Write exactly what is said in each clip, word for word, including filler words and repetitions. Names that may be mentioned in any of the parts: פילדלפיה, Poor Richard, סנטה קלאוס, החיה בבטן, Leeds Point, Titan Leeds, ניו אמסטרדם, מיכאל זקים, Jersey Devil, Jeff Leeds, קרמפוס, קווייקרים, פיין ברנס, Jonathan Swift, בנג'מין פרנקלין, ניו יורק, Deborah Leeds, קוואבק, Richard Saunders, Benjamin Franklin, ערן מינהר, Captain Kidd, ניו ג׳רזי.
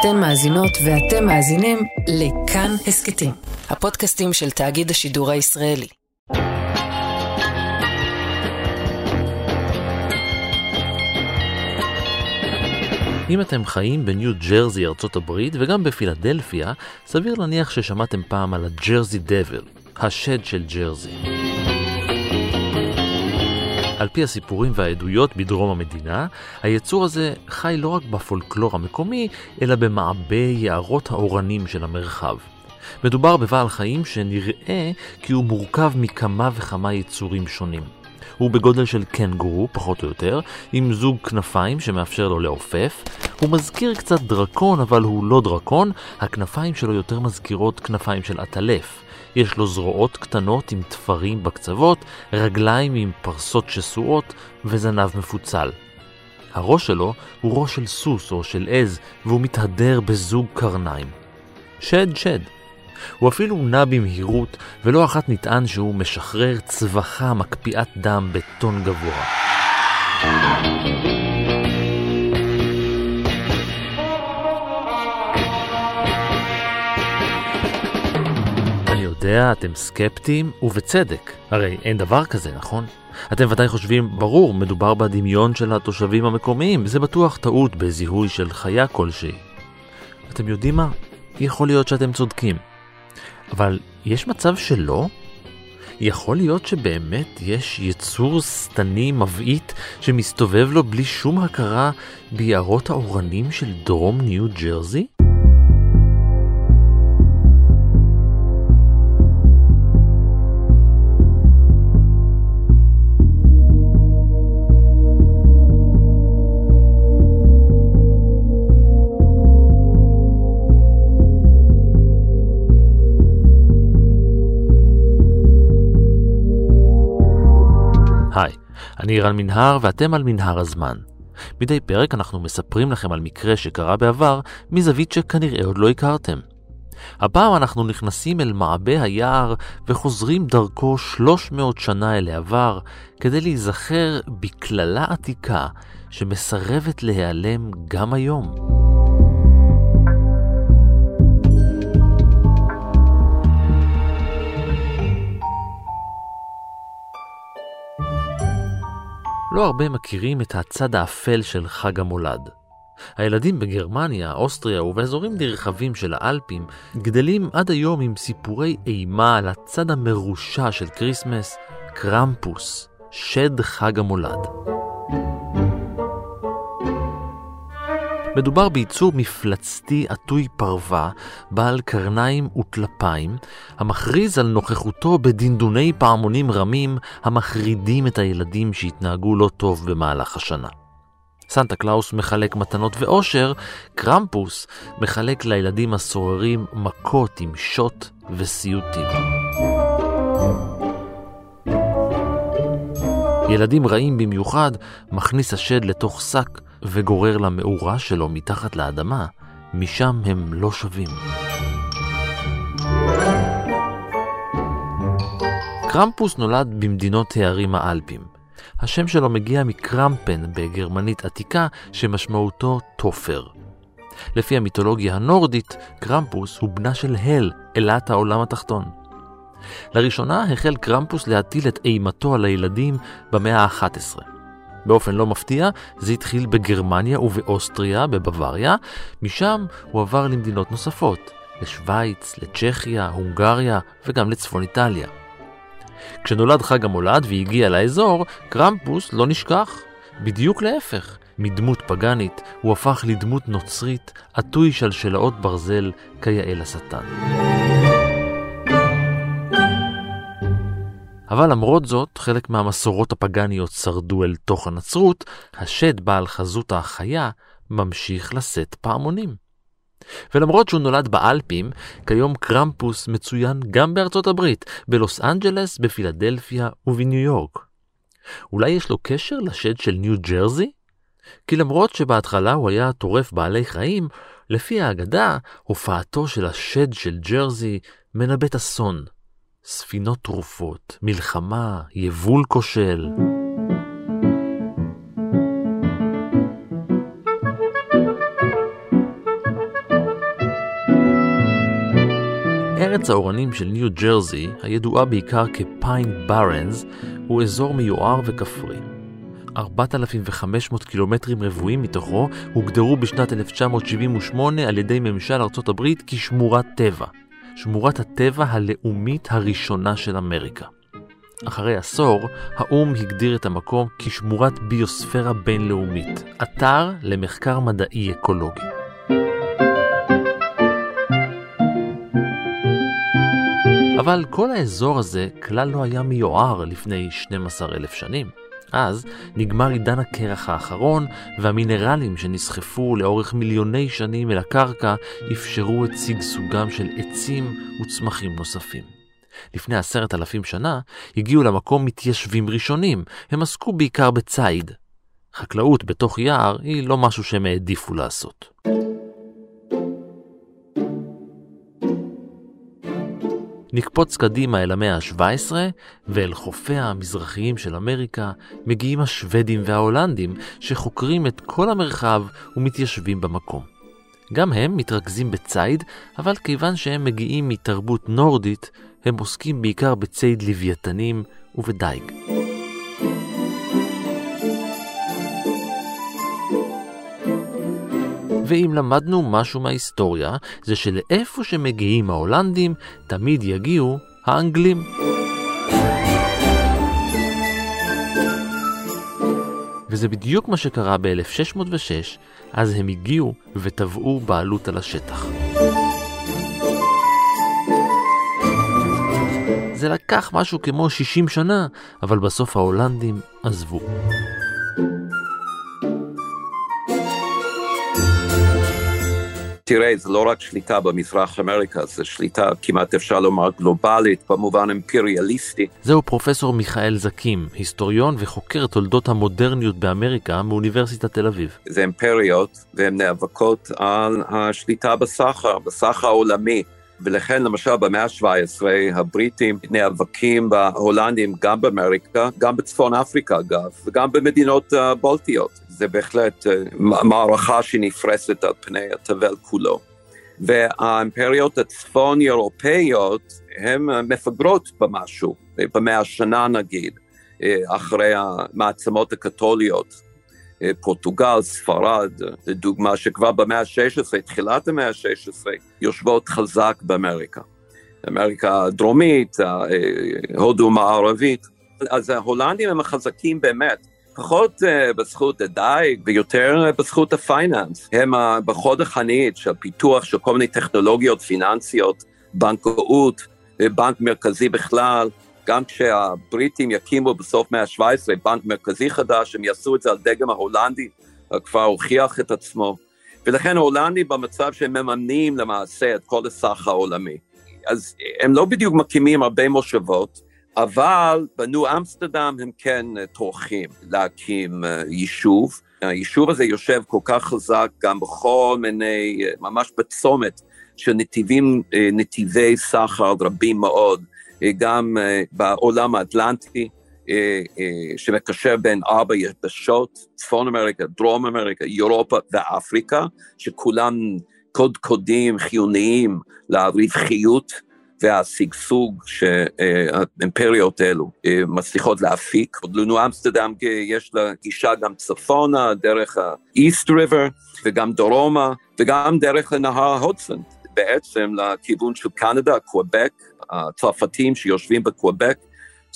אתן מאזינות ואתם מאזינים לכאן הסקטים, הפודקאסטים של תאגיד השידור הישראלי. אם אתם חיים בניו ג'רזי ארצות הברית וגם בפילדלפיה, סביר להניח ששמעתם פעם על הג'רזי דבל, השד של ג'רזי. על פי הסיפורים והעדויות בדרום המדינה, היצור הזה חי לא רק בפולקלור המקומי, אלא במעבי יערות האורנים של המרחב. מדובר בבעל חיים שנראה כי הוא מורכב מכמה וכמה יצורים שונים. הוא בגודל של קנגורו, פחות או יותר, עם זוג כנפיים שמאפשר לו לעופף. הוא מזכיר קצת דרקון, אבל הוא לא דרקון. הכנפיים שלו יותר מזכירות כנפיים של עטלף. יש לו זרועות קטנות עם תפרים בקצוות, רגליים עם פרסות שסועות וזנב מפוצל. הראש שלו הוא ראש של סוס או של עז, והוא מתהדר בזוג קרניים. שד שד. הוא אפילו נע במהירות, ולא אחת נטען שהוא משחרר צווחה מקפיאת דם בטון גבוה. אני יודע, אתם סקפטיים, ובצדק. הרי אין דבר כזה, נכון? אתם ודאי חושבים, ברור, מדובר בדמיון של התושבים המקומיים, זה בטוח טעות בזיהוי של חיה כלשהי. אתם יודעים מה? יכול להיות שאתם צודקים. אבל יש מצב שלא? יכול להיות שבאמת יש יצור סתני מבעית שמסתובב לו בלי שום הכרה ביערות האורנים של דרום ניו ג'רזי? היי, אני ערן מינהר ואתם על מנהר הזמן. מדי פרק אנחנו מספרים לכם על מקרה שקרה בעבר מזווית שכנראה עוד לא הכרתם. הפעם אנחנו נכנסים אל מעבה היער וחוזרים דרכו שלוש מאות שנה אל העבר כדי להיזכר בקללה עתיקה שמסרבת להיעלם גם היום. לא הרבה מכירים את הצד האפל של חג המולד. הילדים בגרמניה, אוסטריה ובאזורים נרחבים של האלפים גדלים עד היום עם סיפורי אימה על הצד המרושע של קריסמס, קרמפוס, שד חג המולד. מדובר ביצור מפלצתי עטוי פרווה, בעל קרניים וטלפיים, המכריז על נוכחותו בדינדוני פעמונים רמים המחרידים את הילדים שהתנהגו לא טוב במהלך השנה. סנטה קלאוס מחלק מתנות ואושר, קרמפוס מחלק לילדים הסוררים מכות עם שוט וסיוטים. ילדים רעים במיוחד מכניס השד לתוך שק וגורר למאורה שלו מתחת לאדמה, משם הם לא שווים. קרמפוס נולד במדינות הערים האלפים. השם שלו מגיע מקרמפן בגרמנית עתיקה שמשמעותו תופר. לפי המיתולוגיה הנורדית, קרמפוס הוא בנה של הל, אלת העולם התחתון. לראשונה החל קרמפוס להטיל את אימתו על הילדים במאה ה-אחת עשרה. באופן לא מפתיע, זה התחיל בגרמניה ובאוסטריה, בבווריה. משם הוא עבר למדינות נוספות, לשוויץ, לצ'כיה, הונגריה וגם לצפון איטליה. כשנולד חג המולד והגיע לאזור, קרמפוס לא נשכח. בדיוק להפך, מדמות פגנית הוא הפך לדמות נוצרית, עטוי שלשלאות ברזל כיעל השטן. אבל למרות זאת, חלק מהמסורות הפגניות שרדו אל תוך הנצרות, השד בעל חזות החיה ממשיך לשאת פעמונים. ולמרות שהוא נולד באלפים, כיום קרמפוס מצוין גם בארצות הברית, בלוס אנג'לס, בפילדלפיה ובניו יורק. אולי יש לו קשר לשד של ניו ג'רזי? כי למרות שבהתחלה הוא היה טורף בעלי חיים, לפי ההגדה, הופעתו של השד של ג'רזי מנבאת אסון. ספינות תרופות, מלחמה, יבול כושל. ארץ האורנים של ניו ג'רזי, הידועה בעיקר כפיין ברנס, הוא אזור מיוער וכפרי. ארבעת אלפים וחמש מאות קילומטרים רבועים מתוכו הוגדרו בשנת אלף תשע מאות שבעים ושמונה על ידי ממשל ארצות הברית כשמורת טבע, שמורת הטבע הלאומית הראשונה של אמריקה. אחרי עשור, האום הגדיר את המקום כשמורת ביוספירה בינלאומית, אתר למחקר מדעי אקולוגי. אבל כל האזור הזה כלל לא היה מיוער לפני שנים עשר אלף שנים. אז נגמר עידן הקרח האחרון, והמינרלים שנסחפו לאורך מיליוני שנים אל הקרקע אפשרו את סגסוגם של עצים וצמחים נוספים. לפני עשרת אלפים שנה הגיעו למקום מתיישבים ראשונים, הם עסקו בעיקר בציד. חקלאות בתוך יער היא לא משהו שהם העדיפו לעשות. נקפוץ קדימה אל המאה ה-שבע עשרה, ואל חופיה המזרחיים של אמריקה מגיעים השוודים וההולנדים שחוקרים את כל המרחב ומתיישבים במקום. גם הם מתרכזים בצייד, אבל כיוון שהם מגיעים מתרבות נורדית, הם עוסקים בעיקר בצייד לוויתנים ובדייג. ואם למדנו משהו מההיסטוריה, זה שלאיפה שמגיעים ההולנדים, תמיד יגיעו האנגלים. וזה בדיוק מה שקרה ב-אלף שש מאות ושש, אז הם הגיעו וטבעו בעלות על השטח. זה לקח משהו כמו שישים שנה, אבל בסוף ההולנדים עזבו. תראה, זה לא רק שליטה במזרח אמריקה, זה שליטה כמעט אפשר לומר גלובלית, במובן אמפיריאליסטי. זהו פרופסור מיכאל זקים, היסטוריון וחוקר תולדות המודרניות באמריקה מאוניברסיטת תל אביב. זה אמפריות, והן נאבקות על השליטה בסחר, בסחר העולמי. ולכן למשל במאה ה-שבע עשרה הבריטים נאבקים בהולנדים גם באמריקה, גם בצפון אפריקה אגב, וגם במדינות בולטיות. זה בהחלט מערכה שנפרסת על פני התבל כולו. והאימפריות הצפון אירופאיות הן מפגרות במשהו, במאה השנה נגיד, אחרי המעצמות הקתוליות. פורטוגל, ספרד, דוגמה שכבר במאה ה-שש עשרה, תחילת המאה ה-שש עשרה, יושבות חזק באמריקה. אמריקה הדרומית, הודו מערבית. אז ההולנדים הם החזקים באמת, פחות בזכות הדייג ויותר בזכות הפייננס. הם בחוד החנית של פיתוח של כל מיני טכנולוגיות פיננסיות, בנקאות, בנק מרכזי בכלל. גם כשהבריטים יקימו בסוף מאה ה-שבע עשרה בנק מרכזי חדש, הם יעשו את זה על דגם ההולנדי, כבר הוכיח את עצמו. ולכן ההולנדים במצב שהם מממנים למעשה את כל הסחר העולמי. אז הם לא בדיוק מקימים הרבה מושבות, אבל בניו אמסטרדם הם כן טורחים להקים יישוב. היישוב הזה יושב כל כך חזק גם בכל מיני, ממש בצומת, שנתיבים, נתיבי סחר רבים מאוד, גם בעולם האטלנטי, שמקשר בין ארבע יבשות, צפון אמריקה, דרום אמריקה, אירופה ואפריקה, שכולם קודקודים חיוניים לרווחיות והשגשוג שהאימפריות אלו מצליחות להפיק. לנו אמסטרדם יש לה גישה גם צפונה, דרך ה-East River, וגם דרומה, וגם דרך נהר ההודסון, בעצם לכיוון של קנדה, קוואבק, הצרפתים שיושבים בקוואבק,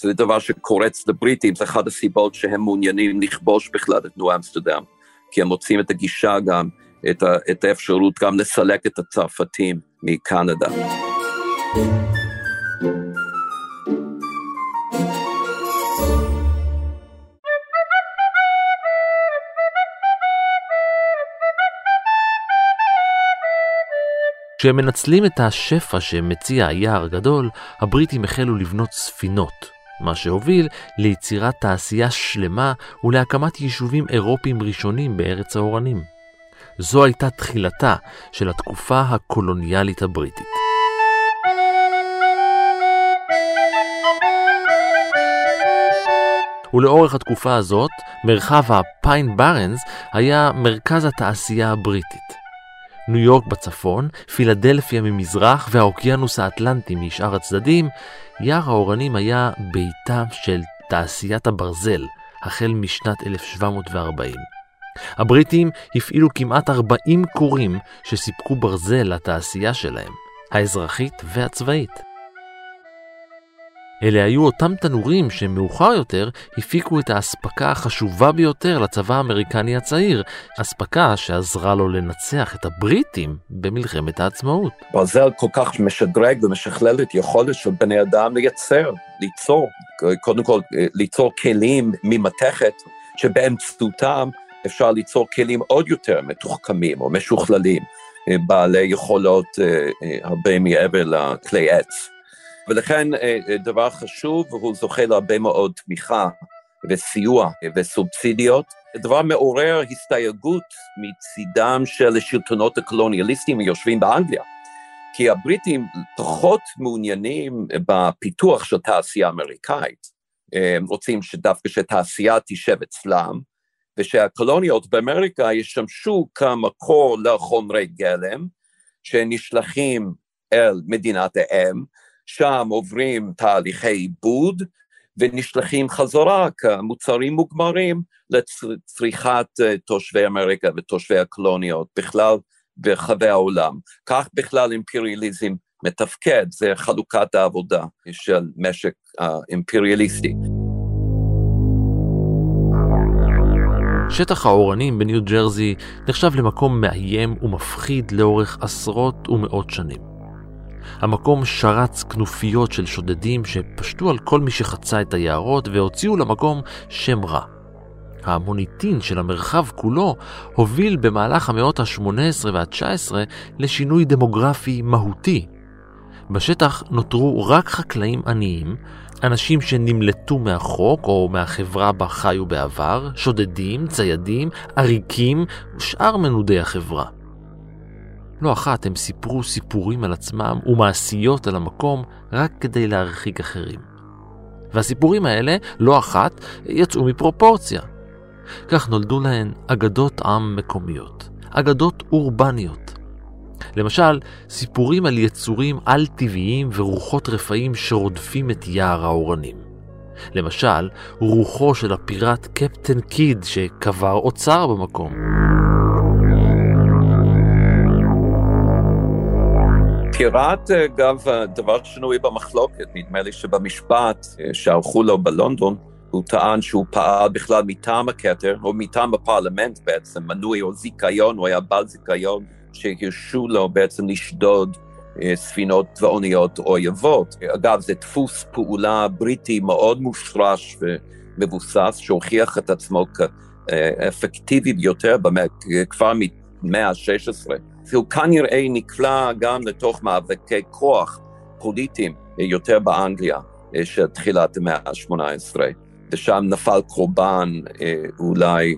זה דבר שקורץ לבריטים, זה אחת הסיבות שהם מעוניינים לכבוש בכלל את ניו אמסטרדם, כי הם מוצאים את הגישה גם, את, ה, את האפשרות גם לסלק את הצרפתים מקנדה. כשהם מנצלים את השפע שמציע היער הגדול, הבריטים החלו לבנות ספינות, מה שהוביל ליצירת תעשייה שלמה ולהקמת יישובים אירופיים ראשונים בארץ האורנים. זו הייתה תחילתה של התקופה הקולוניאלית הבריטית. ולאורך התקופה הזאת, מרחב הפיין ברנס היה מרכז התעשייה הבריטית. ניו יורק בצפון, פילדלפיה ממזרח והאוקיינוס האטלנטי משאר הצדדים, יער האורנים היה ביתה של תעשיית הברזל, החל משנת אלף שבע מאות וארבעים. הבריטים הפעילו כמעט ארבעים כורים שסיפקו ברזל לתעשייה שלהם, האזרחית והצבאית. אלה היו אותם תנורים שמאוחר יותר הפיקו את האספקה החשובה ביותר לצבא האמריקני הצעיר, אספקה שעזרה לו לנצח את הבריטים במלחמת העצמאות. ברזל כל כך משדרג ומשכלל את יכולת של בני אדם לייצר, ליצור, קודם כל ליצור כלים ממתכת שבאמצעותם אפשר ליצור כלים עוד יותר מתוחכמים או משוכללים, בעלי יכולות הרבה מעבר לכלי עץ. ולכן דבר חשוב, הוא זוכה להרבה מאוד תמיכה וסיוע וסובסידיות. דבר מעורר הסתייגות מצידם של השלטונות הקולוניאליסטים היושבים באנגליה, כי הבריטים פחות מעוניינים בפיתוח של תעשייה אמריקאית. הם רוצים שדווקא שתעשייה תישב אצלם, ושהקולוניות באמריקה ישמשו כמקור לחומרי גלם, שנשלחים אל מדינת האם, שם עוברים תהליכי עיבוד, ונשלחים חזרה כמוצרים מוגמרים לצריכת תושבי אמריקה ותושבי הקולוניות בכלל ברחבי העולם. כך בכלל אימפריאליזם מתפקד, זה חלוקת העבודה של משק האימפריאליסטי. שטח האורנים בניו ג'רזי נחשב למקום מאיים ומפחיד לאורך עשרות ומאות שנים. המקום שרץ כנופיות של שודדים שפשטו על כל מי שחצה את היערות והוציאו למקום שם רע. המוניטין של המרחב כולו הוביל במהלך המאות ה-השמונה עשרה וה-התשע עשרה לשינוי דמוגרפי מהותי. בשטח נותרו רק חקלאים עניים, אנשים שנמלטו מהחוק או מהחברה בה חיו בעבר, שודדים, ציידים, עריקים ושאר מנודי החברה. לא אחת הם סיפרו סיפורים על עצמם ומעשיות על המקום רק כדי להרחיק אחרים. והסיפורים האלה, לא אחת, יצאו מפרופורציה. כך נולדו להן אגדות עם מקומיות, אגדות אורבניות. למשל, סיפורים על יצורים על-טבעיים ורוחות רפאים שרודפים את יער האורנים. למשל, רוחו של הפיראט קפטן קיד שקבר אוצר במקום. פיראט, אגב, דבר שנוי במחלוקת, נדמה לי שבמשפט שערכו לו בלונדון, הוא טען שהוא פעל בכלל מטעם הכתר, או מטעם הפרלמנט בעצם, מנוי או זיכיון, הוא היה בעל זיכיון, שהרשו לו בעצם לשדוד ספינות ואוניות אויבות. אגב, זה דפוס פעולה בריטי מאוד מושרש ומבוסס, שהוכיח את עצמו כאפקטיבי ביותר, כבר מהמאה ה-שש עשרה. הוא כנראה נקלע גם לתוך מאבקי כוח פוליטיים יותר באנגליה של תחילת המאה ה-השמונה עשרה, ושם נפל קורבן אולי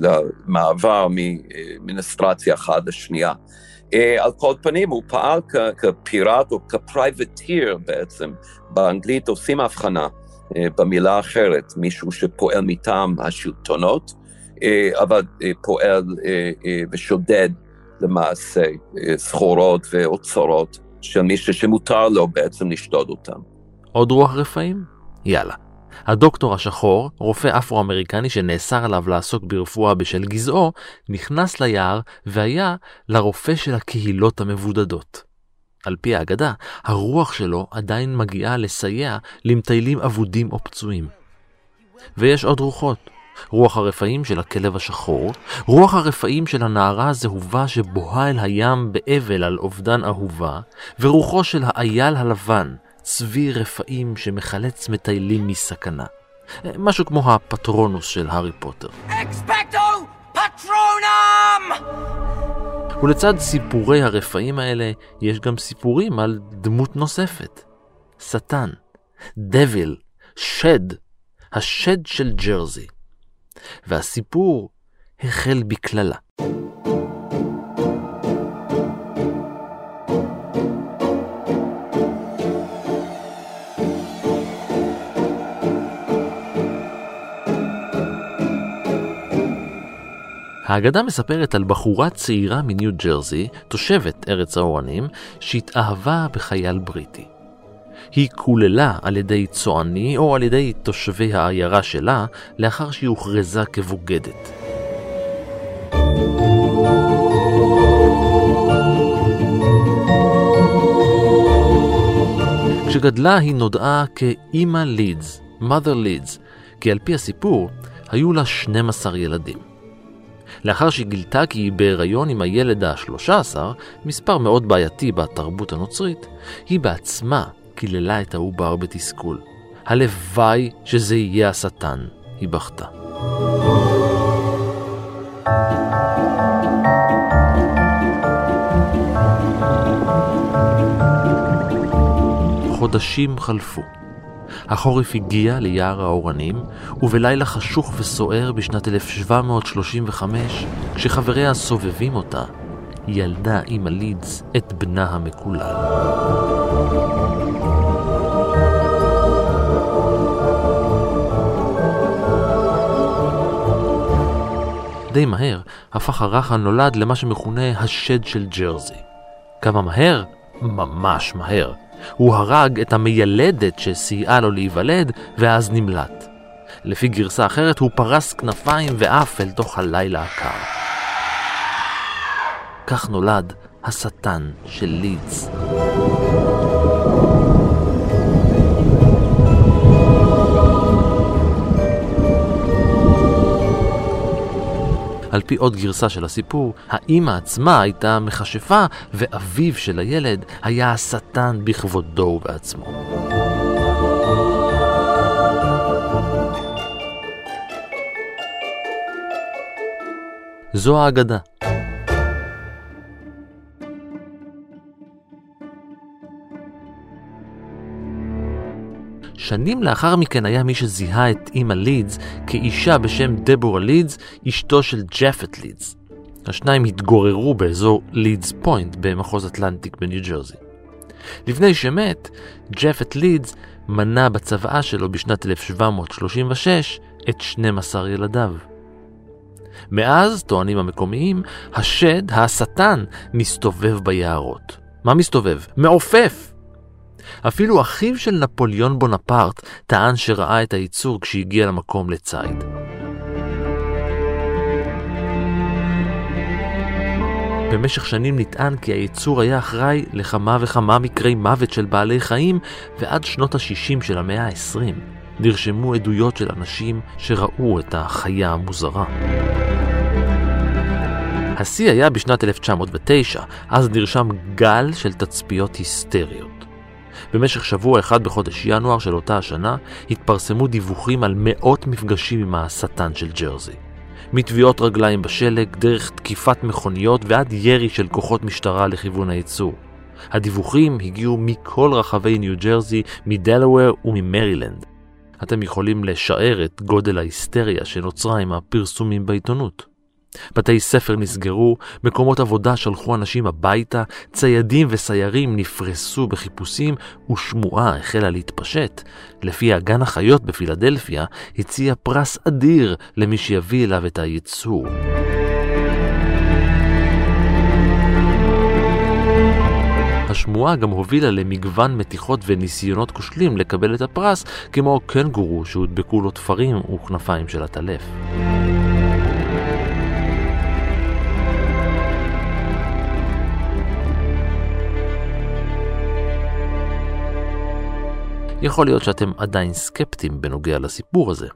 למעבר ממיניסטרציה אחת לשנייה. על כל פנים הוא פעל כפיראט או כפרייבטיר בעצם, באנגלית עושים הבחנה במילה אחרת, מישהו שפועל מטעם השלטונות, אבל פועל ושודד למעשה סחורות ואוצרות של מישהו שמותר לו בעצם לשדוד אותם. עוד רוח רפאים? יאללה. הדוקטור השחור, רופא אפרו-אמריקני שנאסר עליו לעסוק ברפואה בשל גזעו, נכנס ליער והיה לרופא של הקהילות המבודדות. על פי האגדה, הרוח שלו עדיין מגיעה לסייע למטיילים אבודים או פצועים. ויש עוד רוחות. רוח הרפאים של הכלב השחור, רוח הרפאים של הנערה הזהובה שבוהה אל הים באבל על אובדן אהובה, ורוחו של האייל הלבן, צבי רפאים שמחלץ מטיילים מסכנה. משהו כמו הפטרונוס של הארי פוטר. אקספקטו פטרונם! ולצד סיפורי הרפאים האלה, יש גם סיפורים על דמות נוספת. שטן, דביל, שד, השד של ג'רזי. והסיפור החל בקללה. האגדה מספרת על בחורה צעירה מניו ג'רזי, תושבת ארץ האורנים, שהתאהבה בחייל בריטי. היא כוללה על ידי צועני או על ידי תושבי העיירה שלה לאחר שהיא הוכרזה כבוגדת. כשגדלה היא נודעה כאימא לידס, mother לידס, כי על פי הסיפור היו לה שנים עשר ילדים. לאחר שהיא גילתה כי היא בהיריון עם הילד ה-שלושה עשר, מספר מאוד בעייתי בתרבות הנוצרית, היא בעצמה כללה את העובר בתסכול. הלוואי שזה יהיה השטן, היא בכתה. חודשים חלפו. החורף הגיע ליער האורנים, ובלילה חשוך וסוער בשנת אלף שבע מאות שלושים וחמש, כשחבריה סובבים אותה, ילדה עם הלידס את בנה המקולל. די מהר הפך הרך הנולד למה שמכונה השד של ג'רזי. כמה מהר? ממש מהר. הוא הרג את המיילדת שסייעה לו להיוולד ואז נמלט. לפי גרסה אחרת הוא פרס כנפיים ואף אל תוך הלילה הקר. כך נולד השטן של לידס. על פי עוד גרסה של הסיפור, האמא עצמה הייתה מכשפה ואביו של הילד היה השטן בכבודו ובעצמו. זו האגדה. שנים לאחר מכן היה מי שזיהה את אימא לידס כאישה בשם דבורה לידס, אשתו של ג'פט לידס. השניים התגוררו באזור לידס פוינט במחוז אטלנטיק בניו ג'רזי. לפני שמת, ג'פט לידס מנה בצוואה שלו בשנת אלף שבע מאות שלושים ושש את שנים עשר ילדיו. מאז, טוענים המקומיים, השד, השטן, מסתובב ביערות. מה מסתובב? מעופף! אפילו אחיו של נפוליון בונפרט טען שראה את הייצור כשהגיע למקום לצייד. במשך שנים נטען כי הייצור היה אחראי לכמה וכמה מקרי מוות של בעלי חיים, ועד שנות ה-שישים של המאה ה-עשרים נרשמו עדויות של אנשים שראו את החיה המוזרה. השיא היה בשנת אלף תשע מאות ותשע, אז נרשם גל של תצפיות היסטריות. במשך שבוע אחד בחודש ינואר של אותה השנה התפרסמו דיווחים על מאות מפגשים עם השטן של ג'רזי. מטביעות רגליים בשלג, דרך תקיפת מכוניות ועד ירי של כוחות משטרה לכיוון הייצור. הדיווחים הגיעו מכל רחבי ניו ג'רזי, מדלוור וממרילנד. אתם יכולים לשער את גודל ההיסטריה שנוצרה עם הפרסומים בעיתונות. בתי ספר נסגרו, מקומות עבודה שלחו אנשים הביתה, ציידים וסיירים נפרסו בחיפושים, ושמועה החלה להתפשט. לפיה גן החיות בפילדלפיה הציע פרס אדיר למי שיביא אליו את הייצור. השמועה גם הובילה למגוון מתיחות וניסיונות כושלים לקבל את הפרס, כמו קנגורו שהודבקו לו תפרים וכנפיים של הטלף. יכול להיות שאתם עדיין סקפטיים בנוגע לסיפור הזה.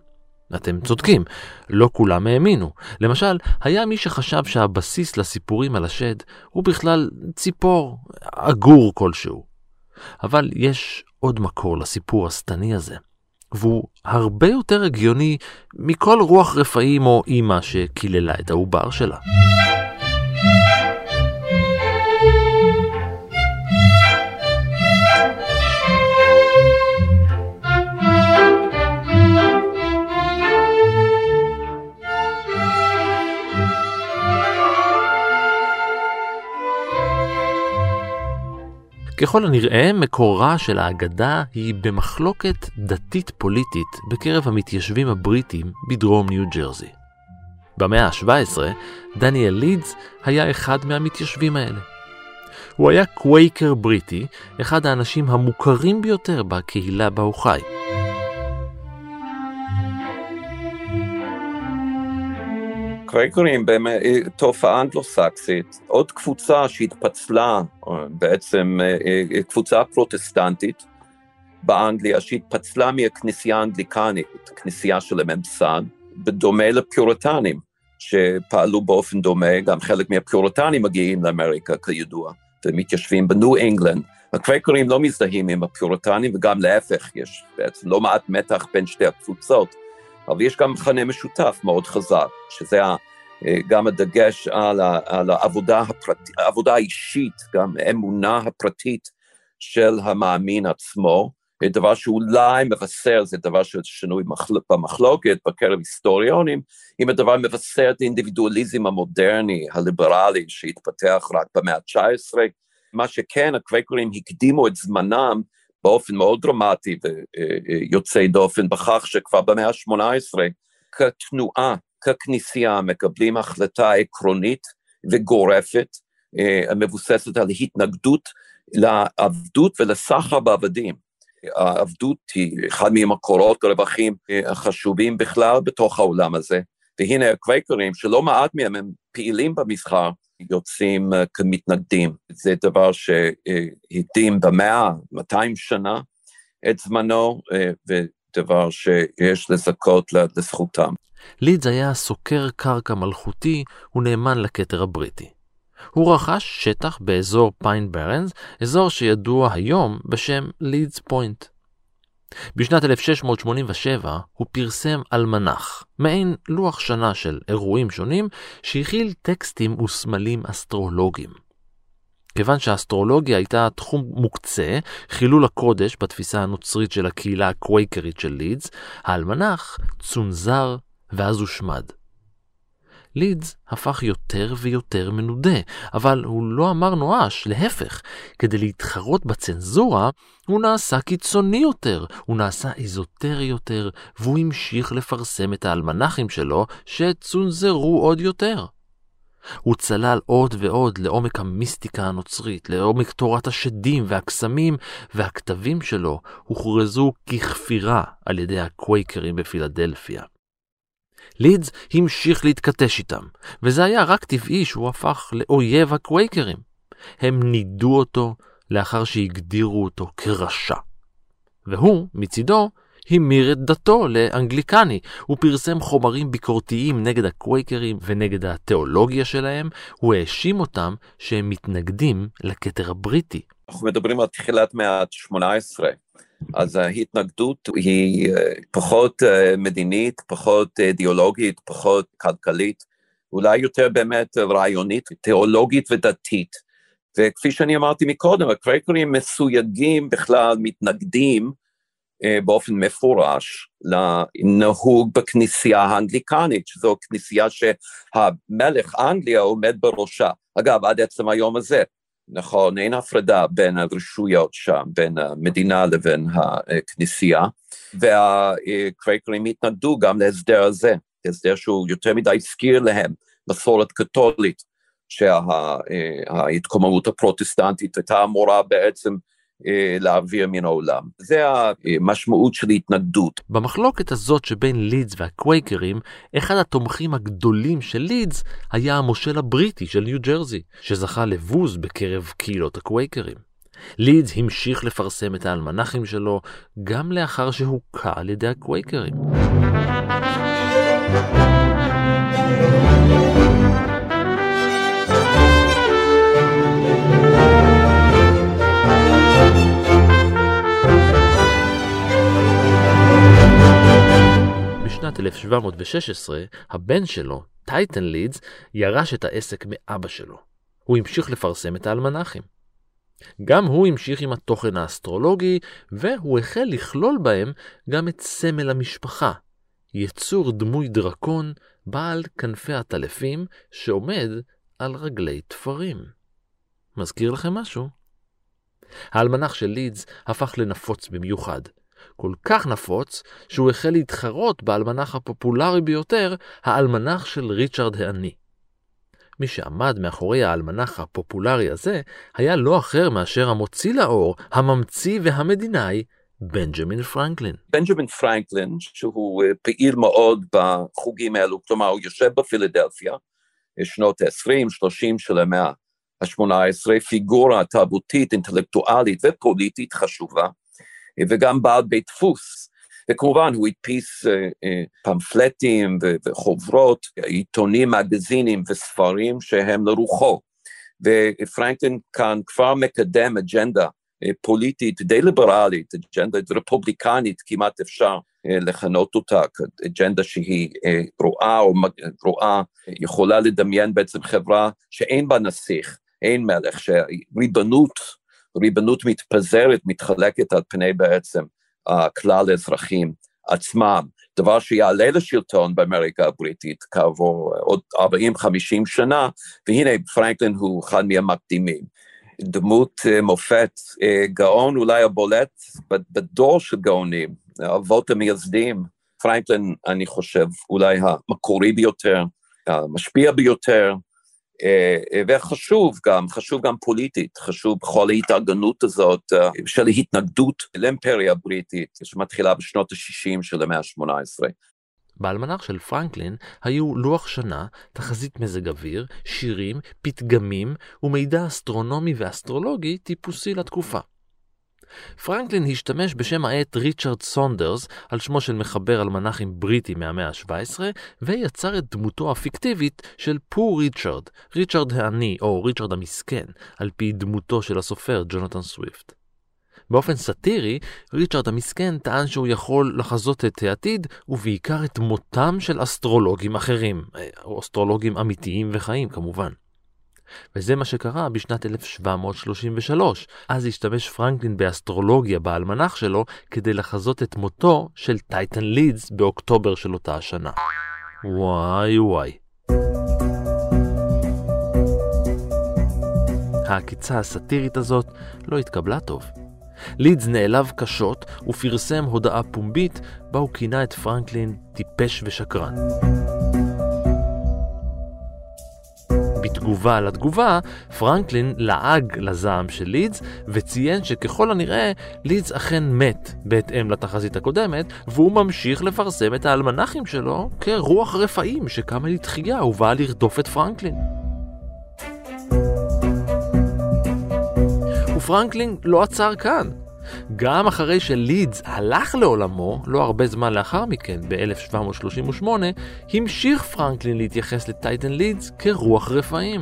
אתם צודקים, לא כולם האמינו. למשל, היה מי שחשב שהבסיס לסיפורים על השד הוא בכלל ציפור, אגור כלשהו. אבל יש עוד מקור לסיפור הסתני הזה, והוא הרבה יותר הגיוני מכל רוח רפאים או אימא שכיללה את העובר שלה. ככל הנראה, מקורה של האגדה היא במחלוקת דתית-פוליטית בקרב המתיישבים הבריטים בדרום ניו ג'רזי. במאה ה-שבע עשרה, דניאל לידס היה אחד מהמתיישבים האלה. הוא היה קווייקר בריטי, אחד האנשים המוכרים ביותר בקהילה בה הוא חי. קווייקרים באמת תופעה אנגלו-סקסית, עוד קבוצה שהתפצלה, בעצם קבוצה פרוטסטנטית באנגליה, שהתפצלה מהכנסייה האנגליקנית, כנסייה של הממסד, בדומה לפיורטנים שפעלו באופן דומה, גם חלק מהפיורטנים מגיעים לאמריקה כידוע, ומתיישבים בניו אינגלנד. הקווייקרים לא מזדהים עם הפיורטנים, וגם להפך, יש בעצם לא מעט מתח בין שתי הקבוצות, אבל יש גם מכנה משותף מאוד חזק, שזה גם הדגש על, ה, על העבודה, הפרט, העבודה האישית, גם האמונה הפרטית של המאמין עצמו, דבר שאולי מבשר, זה דבר של שינוי במחלוקת, בקרב היסטוריונים, אם הדבר מבשר את האינדיבידואליזם המודרני, הליברלי, שהתפתח רק במאה ה-תשע עשרה, מה שכן, הקווייקרים הקדימו את זמנם, באופן מאוד דרמטי ויוצא דופן בכך שכבר במאה ה-שמונה עשרה, כתנועה, ככנסייה, מקבלים החלטה עקרונית וגורפת, מבוססת על התנגדות לעבדות ולסחר בעבדים. העבדות היא אחד מהמקורות הרווחים החשובים בכלל בתוך העולם הזה, והנה הקווייקרים שלא מעט מהם הם פעילים במסחר, יוצאים כמתנגדים. זה דבר שהתאים במאה, מאתיים שנה את זמנו, ודבר שיש לזכות לזכותם. לידס היה סוקר קרקע מלכותי ונאמן לכתר הבריטי. הוא רכש שטח באזור פיין ברנס, אזור שידוע היום בשם לידס פוינט. בשנת אלף שש מאות שמונים ושבע הוא פרסם אלמנח, מעין לוח שנה של אירועים שונים שהכיל טקסטים וסמלים אסטרולוגיים. כיוון שהאסטרולוגיה הייתה תחום מוקצה, חילול הקודש בתפיסה הנוצרית של הקהילה הקווייקרית של לידס, האלמנח צונזר ואז הושמד. לידס הפך יותר ויותר מנודה, אבל הוא לא אמר נואש, להפך, כדי להתחרות בצנזורה, הוא נעשה קיצוני יותר, הוא נעשה איזוטרי יותר, והוא המשיך לפרסם את האלמנחים שלו שצונזרו עוד יותר. הוא צלל עוד ועוד לעומק המיסטיקה הנוצרית, לעומק תורת השדים והקסמים, והכתבים שלו הוכרזו ככפירה על ידי הקווייקרים בפילדלפיה. לידס המשיך להתכתש איתם, וזה היה רק טבעי שהוא הפך לאויב הקווייקרים. הם נידו אותו לאחר שהגדירו אותו כרשע. והוא, מצידו, המיר את דתו לאנגליקני. הוא פרסם חומרים ביקורתיים נגד הקווייקרים ונגד התיאולוגיה שלהם. הוא האשים אותם שהם מתנגדים לכתר הבריטי. אנחנו מדברים על תחילת מאה ה-שמונה עשרה. אז ההתנגדות היא פחות מדינית, פחות אידיאולוגית, פחות כלכלית, אולי יותר באמת רעיונית, תיאולוגית ודתית. וכפי שאני אמרתי מקודם, הקווייקרים מסויגים בכלל, מתנגדים באופן מפורש לנהוג בכנסייה האנגליקנית, שזו כנסייה שהמלך אנגליה עומד בראשה. אגב, עד עצם היום הזה. נכון, אין הפרדה בין הרשויות שם, בין המדינה לבין הכנסייה, והקווייקרים התנגדו גם להסדר הזה, להסדר שהוא יותר מדי הזכיר להם, מסורת קתולית, שההתקוממות הפרוטסטנטית הייתה אמורה בעצם להעביר מן העולם. זה המשמעות של התנגדות. במחלוקת הזאת שבין לידס והקווייקרים, אחד התומכים הגדולים של לידס היה המושל הבריטי של ניו ג'רזי, שזכה לבוז בקרב קהילות הקווייקרים. לידס המשיך לפרסם את האלמנחים שלו גם לאחר שהוקע על ידי הקווייקרים. בשנת אלף שבע מאות ושש עשרה, הבן שלו, טייטן לידס, ירש את העסק מאבא שלו. הוא המשיך לפרסם את האלמנחים. גם הוא המשיך עם התוכן האסטרולוגי, והוא החל לכלול בהם גם את סמל המשפחה, יצור דמוי דרקון בעל כנפי הטלפים שעומד על רגלי תפרים. מזכיר לכם משהו? האלמנח של לידס הפך לנפוץ במיוחד. כל כך נפוץ שהוא החל להתחרות באלמנח הפופולרי ביותר, האלמנח של ריצ'רד העני. מי שעמד מאחורי האלמנח הפופולרי הזה היה לא אחר מאשר המוציא לאור, הממציא והמדינאי, בנג'מין פרנקלין. בנג'מין פרנקלין, שהוא פעיל מאוד בחוגים האלו, כלומר הוא יושב בפילדלפיה, שנות ה-עשרים שלושים של המאה ה-שמונה עשרה, פיגורה תרבותית, אינטלקטואלית ופוליטית חשובה, וגם בעל בית דפוס, וכמובן הוא הדפיס פמפלטים וחוברות, עיתונים, מגזינים וספרים שהם לרוחו, ופרנקלין כאן כבר מקדם אג'נדה פוליטית די ליברלית, אג'נדה רפובליקנית כמעט אפשר לכנות אותה, אג'נדה שהיא רואה, או רואה, יכולה לדמיין בעצם חברה שאין בה נסיך, אין מלך, שריבנות, ריבנות מתפזרת, מתחלקת על פני בעצם הכלל האזרחים עצמם, דבר שיעלה לשלטון באמריקה הבריטית כעבור עוד ארבעים חמישים שנה, והנה פרנקלין הוא אחד מהמקדימים. דמות מופת, גאון אולי הבולט בדור של גאונים, אבות המייסדים. פרנקלין, אני חושב, אולי המקורי ביותר, המשפיע ביותר, וחשוב גם, חשוב גם פוליטית, חשוב בכל ההתארגנות הזאת של ההתנגדות לאימפריה הבריטית, שמתחילה בשנות ה-שישים של המאה ה-שמונה עשרה. באלמנח של פרנקלין היו לוח שנה, תחזית מזג אוויר, שירים, פתגמים ומידע אסטרונומי ואסטרולוגי טיפוסי לתקופה. פרנקלין השתמש בשם העט ריצ'רד סונדרס, על שמו של מחבר אלמנחים בריטי מהמאה ה-שבע עשרה, ויצר את דמותו הפיקטיבית של פור ריצ'רד, ריצ'רד העני או ריצ'רד המסכן, על פי דמותו של הסופר ג'ונתן סוויפט. באופן סטירי, ריצ'רד המסכן טען שהוא יכול לחזות את העתיד, ובעיקר את מותם של אסטרולוגים אחרים, אסטרולוגים אמיתיים וחיים כמובן. וזה מה שקרה בשנת אלף שבע מאות שלושים ושלוש, אז השתמש פרנקלין באסטרולוגיה באלמנח שלו, כדי לחזות את מותו של טייטן לידס באוקטובר של אותה השנה. וואי וואי. העקיצה הסטירית הזאת לא התקבלה טוב. לידס נעלב קשות ופרסם הודעה פומבית בה הוא כינה את פרנקלין טיפש ושקרן. בתגובה לתגובה, פרנקלין לעג לזעם של לידס וציין שככל הנראה לידס אכן מת בהתאם לתחזית הקודמת, והוא ממשיך לפרסם את האלמנחים שלו כרוח רפאים שקמה לתחייה ובאה לרדוף את פרנקלין. פרנקלין לא עצר כאן. גם אחרי שלידס הלך לעולמו, לא הרבה זמן לאחר מכן, ב-אלף שבע מאות שלושים ושמונה, המשיך פרנקלין להתייחס לטייטן לידס כרוח רפאים.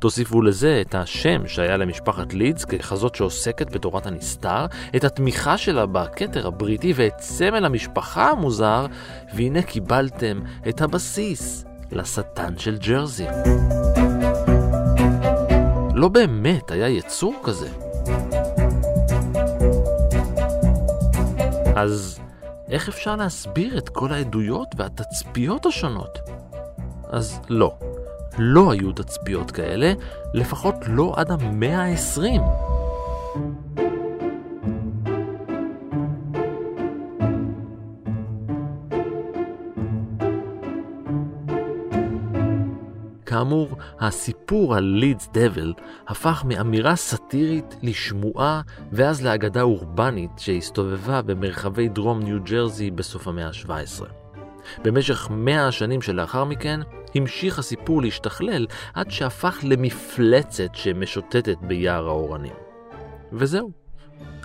תוסיפו לזה את השם שהיה למשפחת לידס ככזאת שעוסקת בתורת הנסתר, את התמיכה שלה בכתר הבריטי ואת סמל המשפחה המוזר, והנה קיבלתם את הבסיס לשטן של ג'רזי. לא באמת היה יצור כזה. אז איך אפשר להסביר את כל העדויות והתצפיות השונות? אז לא, לא היו תצפיות כאלה, לפחות לא עד המאה ה-עשרים. כאמור, הסיפור על לידס דבל הפך מאמירה סטירית לשמועה ואז לאגדה אורבנית שהסתובבה במרחבי דרום ניו ג'רזי בסוף המאה ה-שבע עשרה. במשך מאה השנים שלאחר מכן המשיך הסיפור להשתכלל עד שהפך למפלצת שמשוטטת ביער האורנים. וזהו,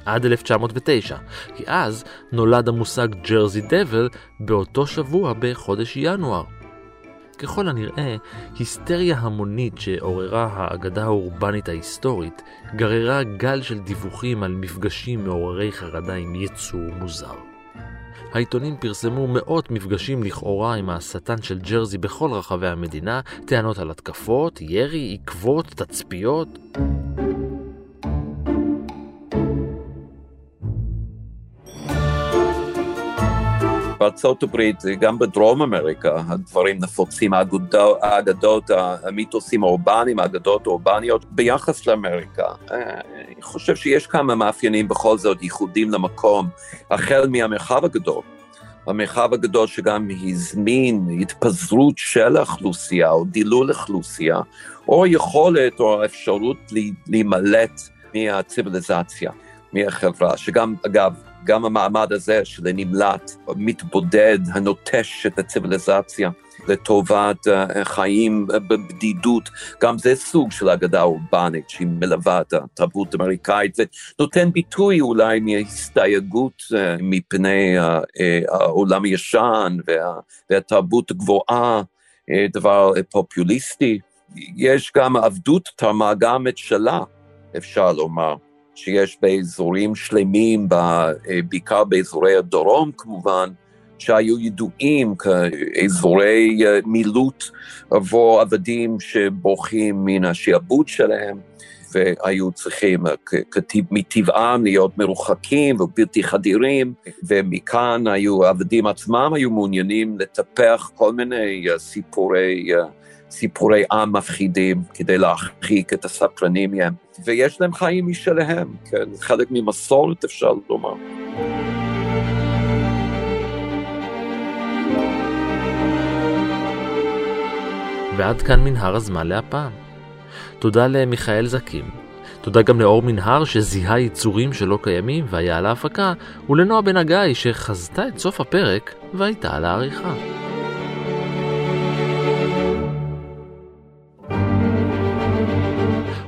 עד אלף תשע מאות ותשע, כי אז נולד המושג ג'רזי דבל באותו שבוע בחודש ינואר. ככל הנראה, היסטריה המונית שעוררה האגדה האורבנית ההיסטורית גררה גל של דיווחים על מפגשים מעוררי חרדה עם יצור מוזר. העיתונים פרסמו מאות מפגשים לכאורה עם השטן של ג'רזי בכל רחבי המדינה, טענות על התקפות, ירי, עקבות, תצפיות. בארצות הברית, גם בדרום אמריקה, הדברים נפוצים, האגדות, המיתוסים האורבניים, האגדות האורבניות, ביחס לאמריקה. אני חושב שיש כמה מאפיינים בכל זאת ייחודים למקום, החל מהמרחב הגדול. המרחב הגדול שגם הזמין התפזרות של האוכלוסייה, או דילול אוכלוסייה, או יכולת או אפשרות להימלט מהציביליזציה, מהחברה, שגם, אגב, גם המעמד הזה של הנמלט, מתבודד, הנוטש את הציביליזציה, לטובת חיים בבדידות, גם זה סוג של אגדה אורבנית, שהיא מלווה את התרבות האמריקאית, זה נותן ביטוי אולי מהסתייגות מפני העולם הישן, וה, והתרבות הגבוהה, דבר פופוליסטי, יש גם עבדות תרמה גם את שלה, אפשר לומר, שיש באזורים שלמים, בעיקר באזורי הדרום כמובן, שהיו ידועים כאזורי מילוט עבור עבדים שבורחים מן השעבוד שלהם, והיו צריכים מטבעם להיות מרוחקים ובלתי חדירים, ומכאן היו עבדים עצמם היו מעוניינים לטפח כל מיני סיפורי... סיפורי עם מפחידים כדי להרחיק את הספרנים מהם, ויש להם חיים משלהם, כן? חלק ממסורת אפשר לומר. ועד כאן מנהר הזמן להפעם. תודה למיכאל זקים, תודה גם לאור מנהר שזיהה יצורים שלא קיימים והיה על ההפקה, ולנועה בן הגיא שחזתה את סוף הפרק והייתה על העריכה.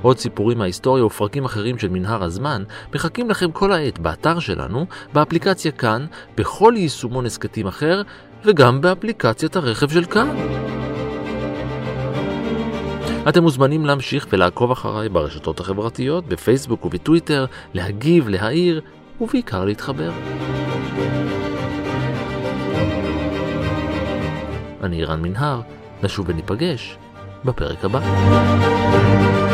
עוד סיפורים מההיסטוריה ופרקים אחרים של מנהר הזמן מחכים לכם כל העת באתר שלנו, באפליקציה כאן, בכל יישומון הסכתים אחר, וגם באפליקציית הרכב של כאן. אתם מוזמנים להמשיך ולעקוב אחריי ברשתות החברתיות, בפייסבוק ובטוויטר, להגיב, להעיר, ובעיקר להתחבר. אני ערן מינהר, נשוב וניפגש בפרק הבא.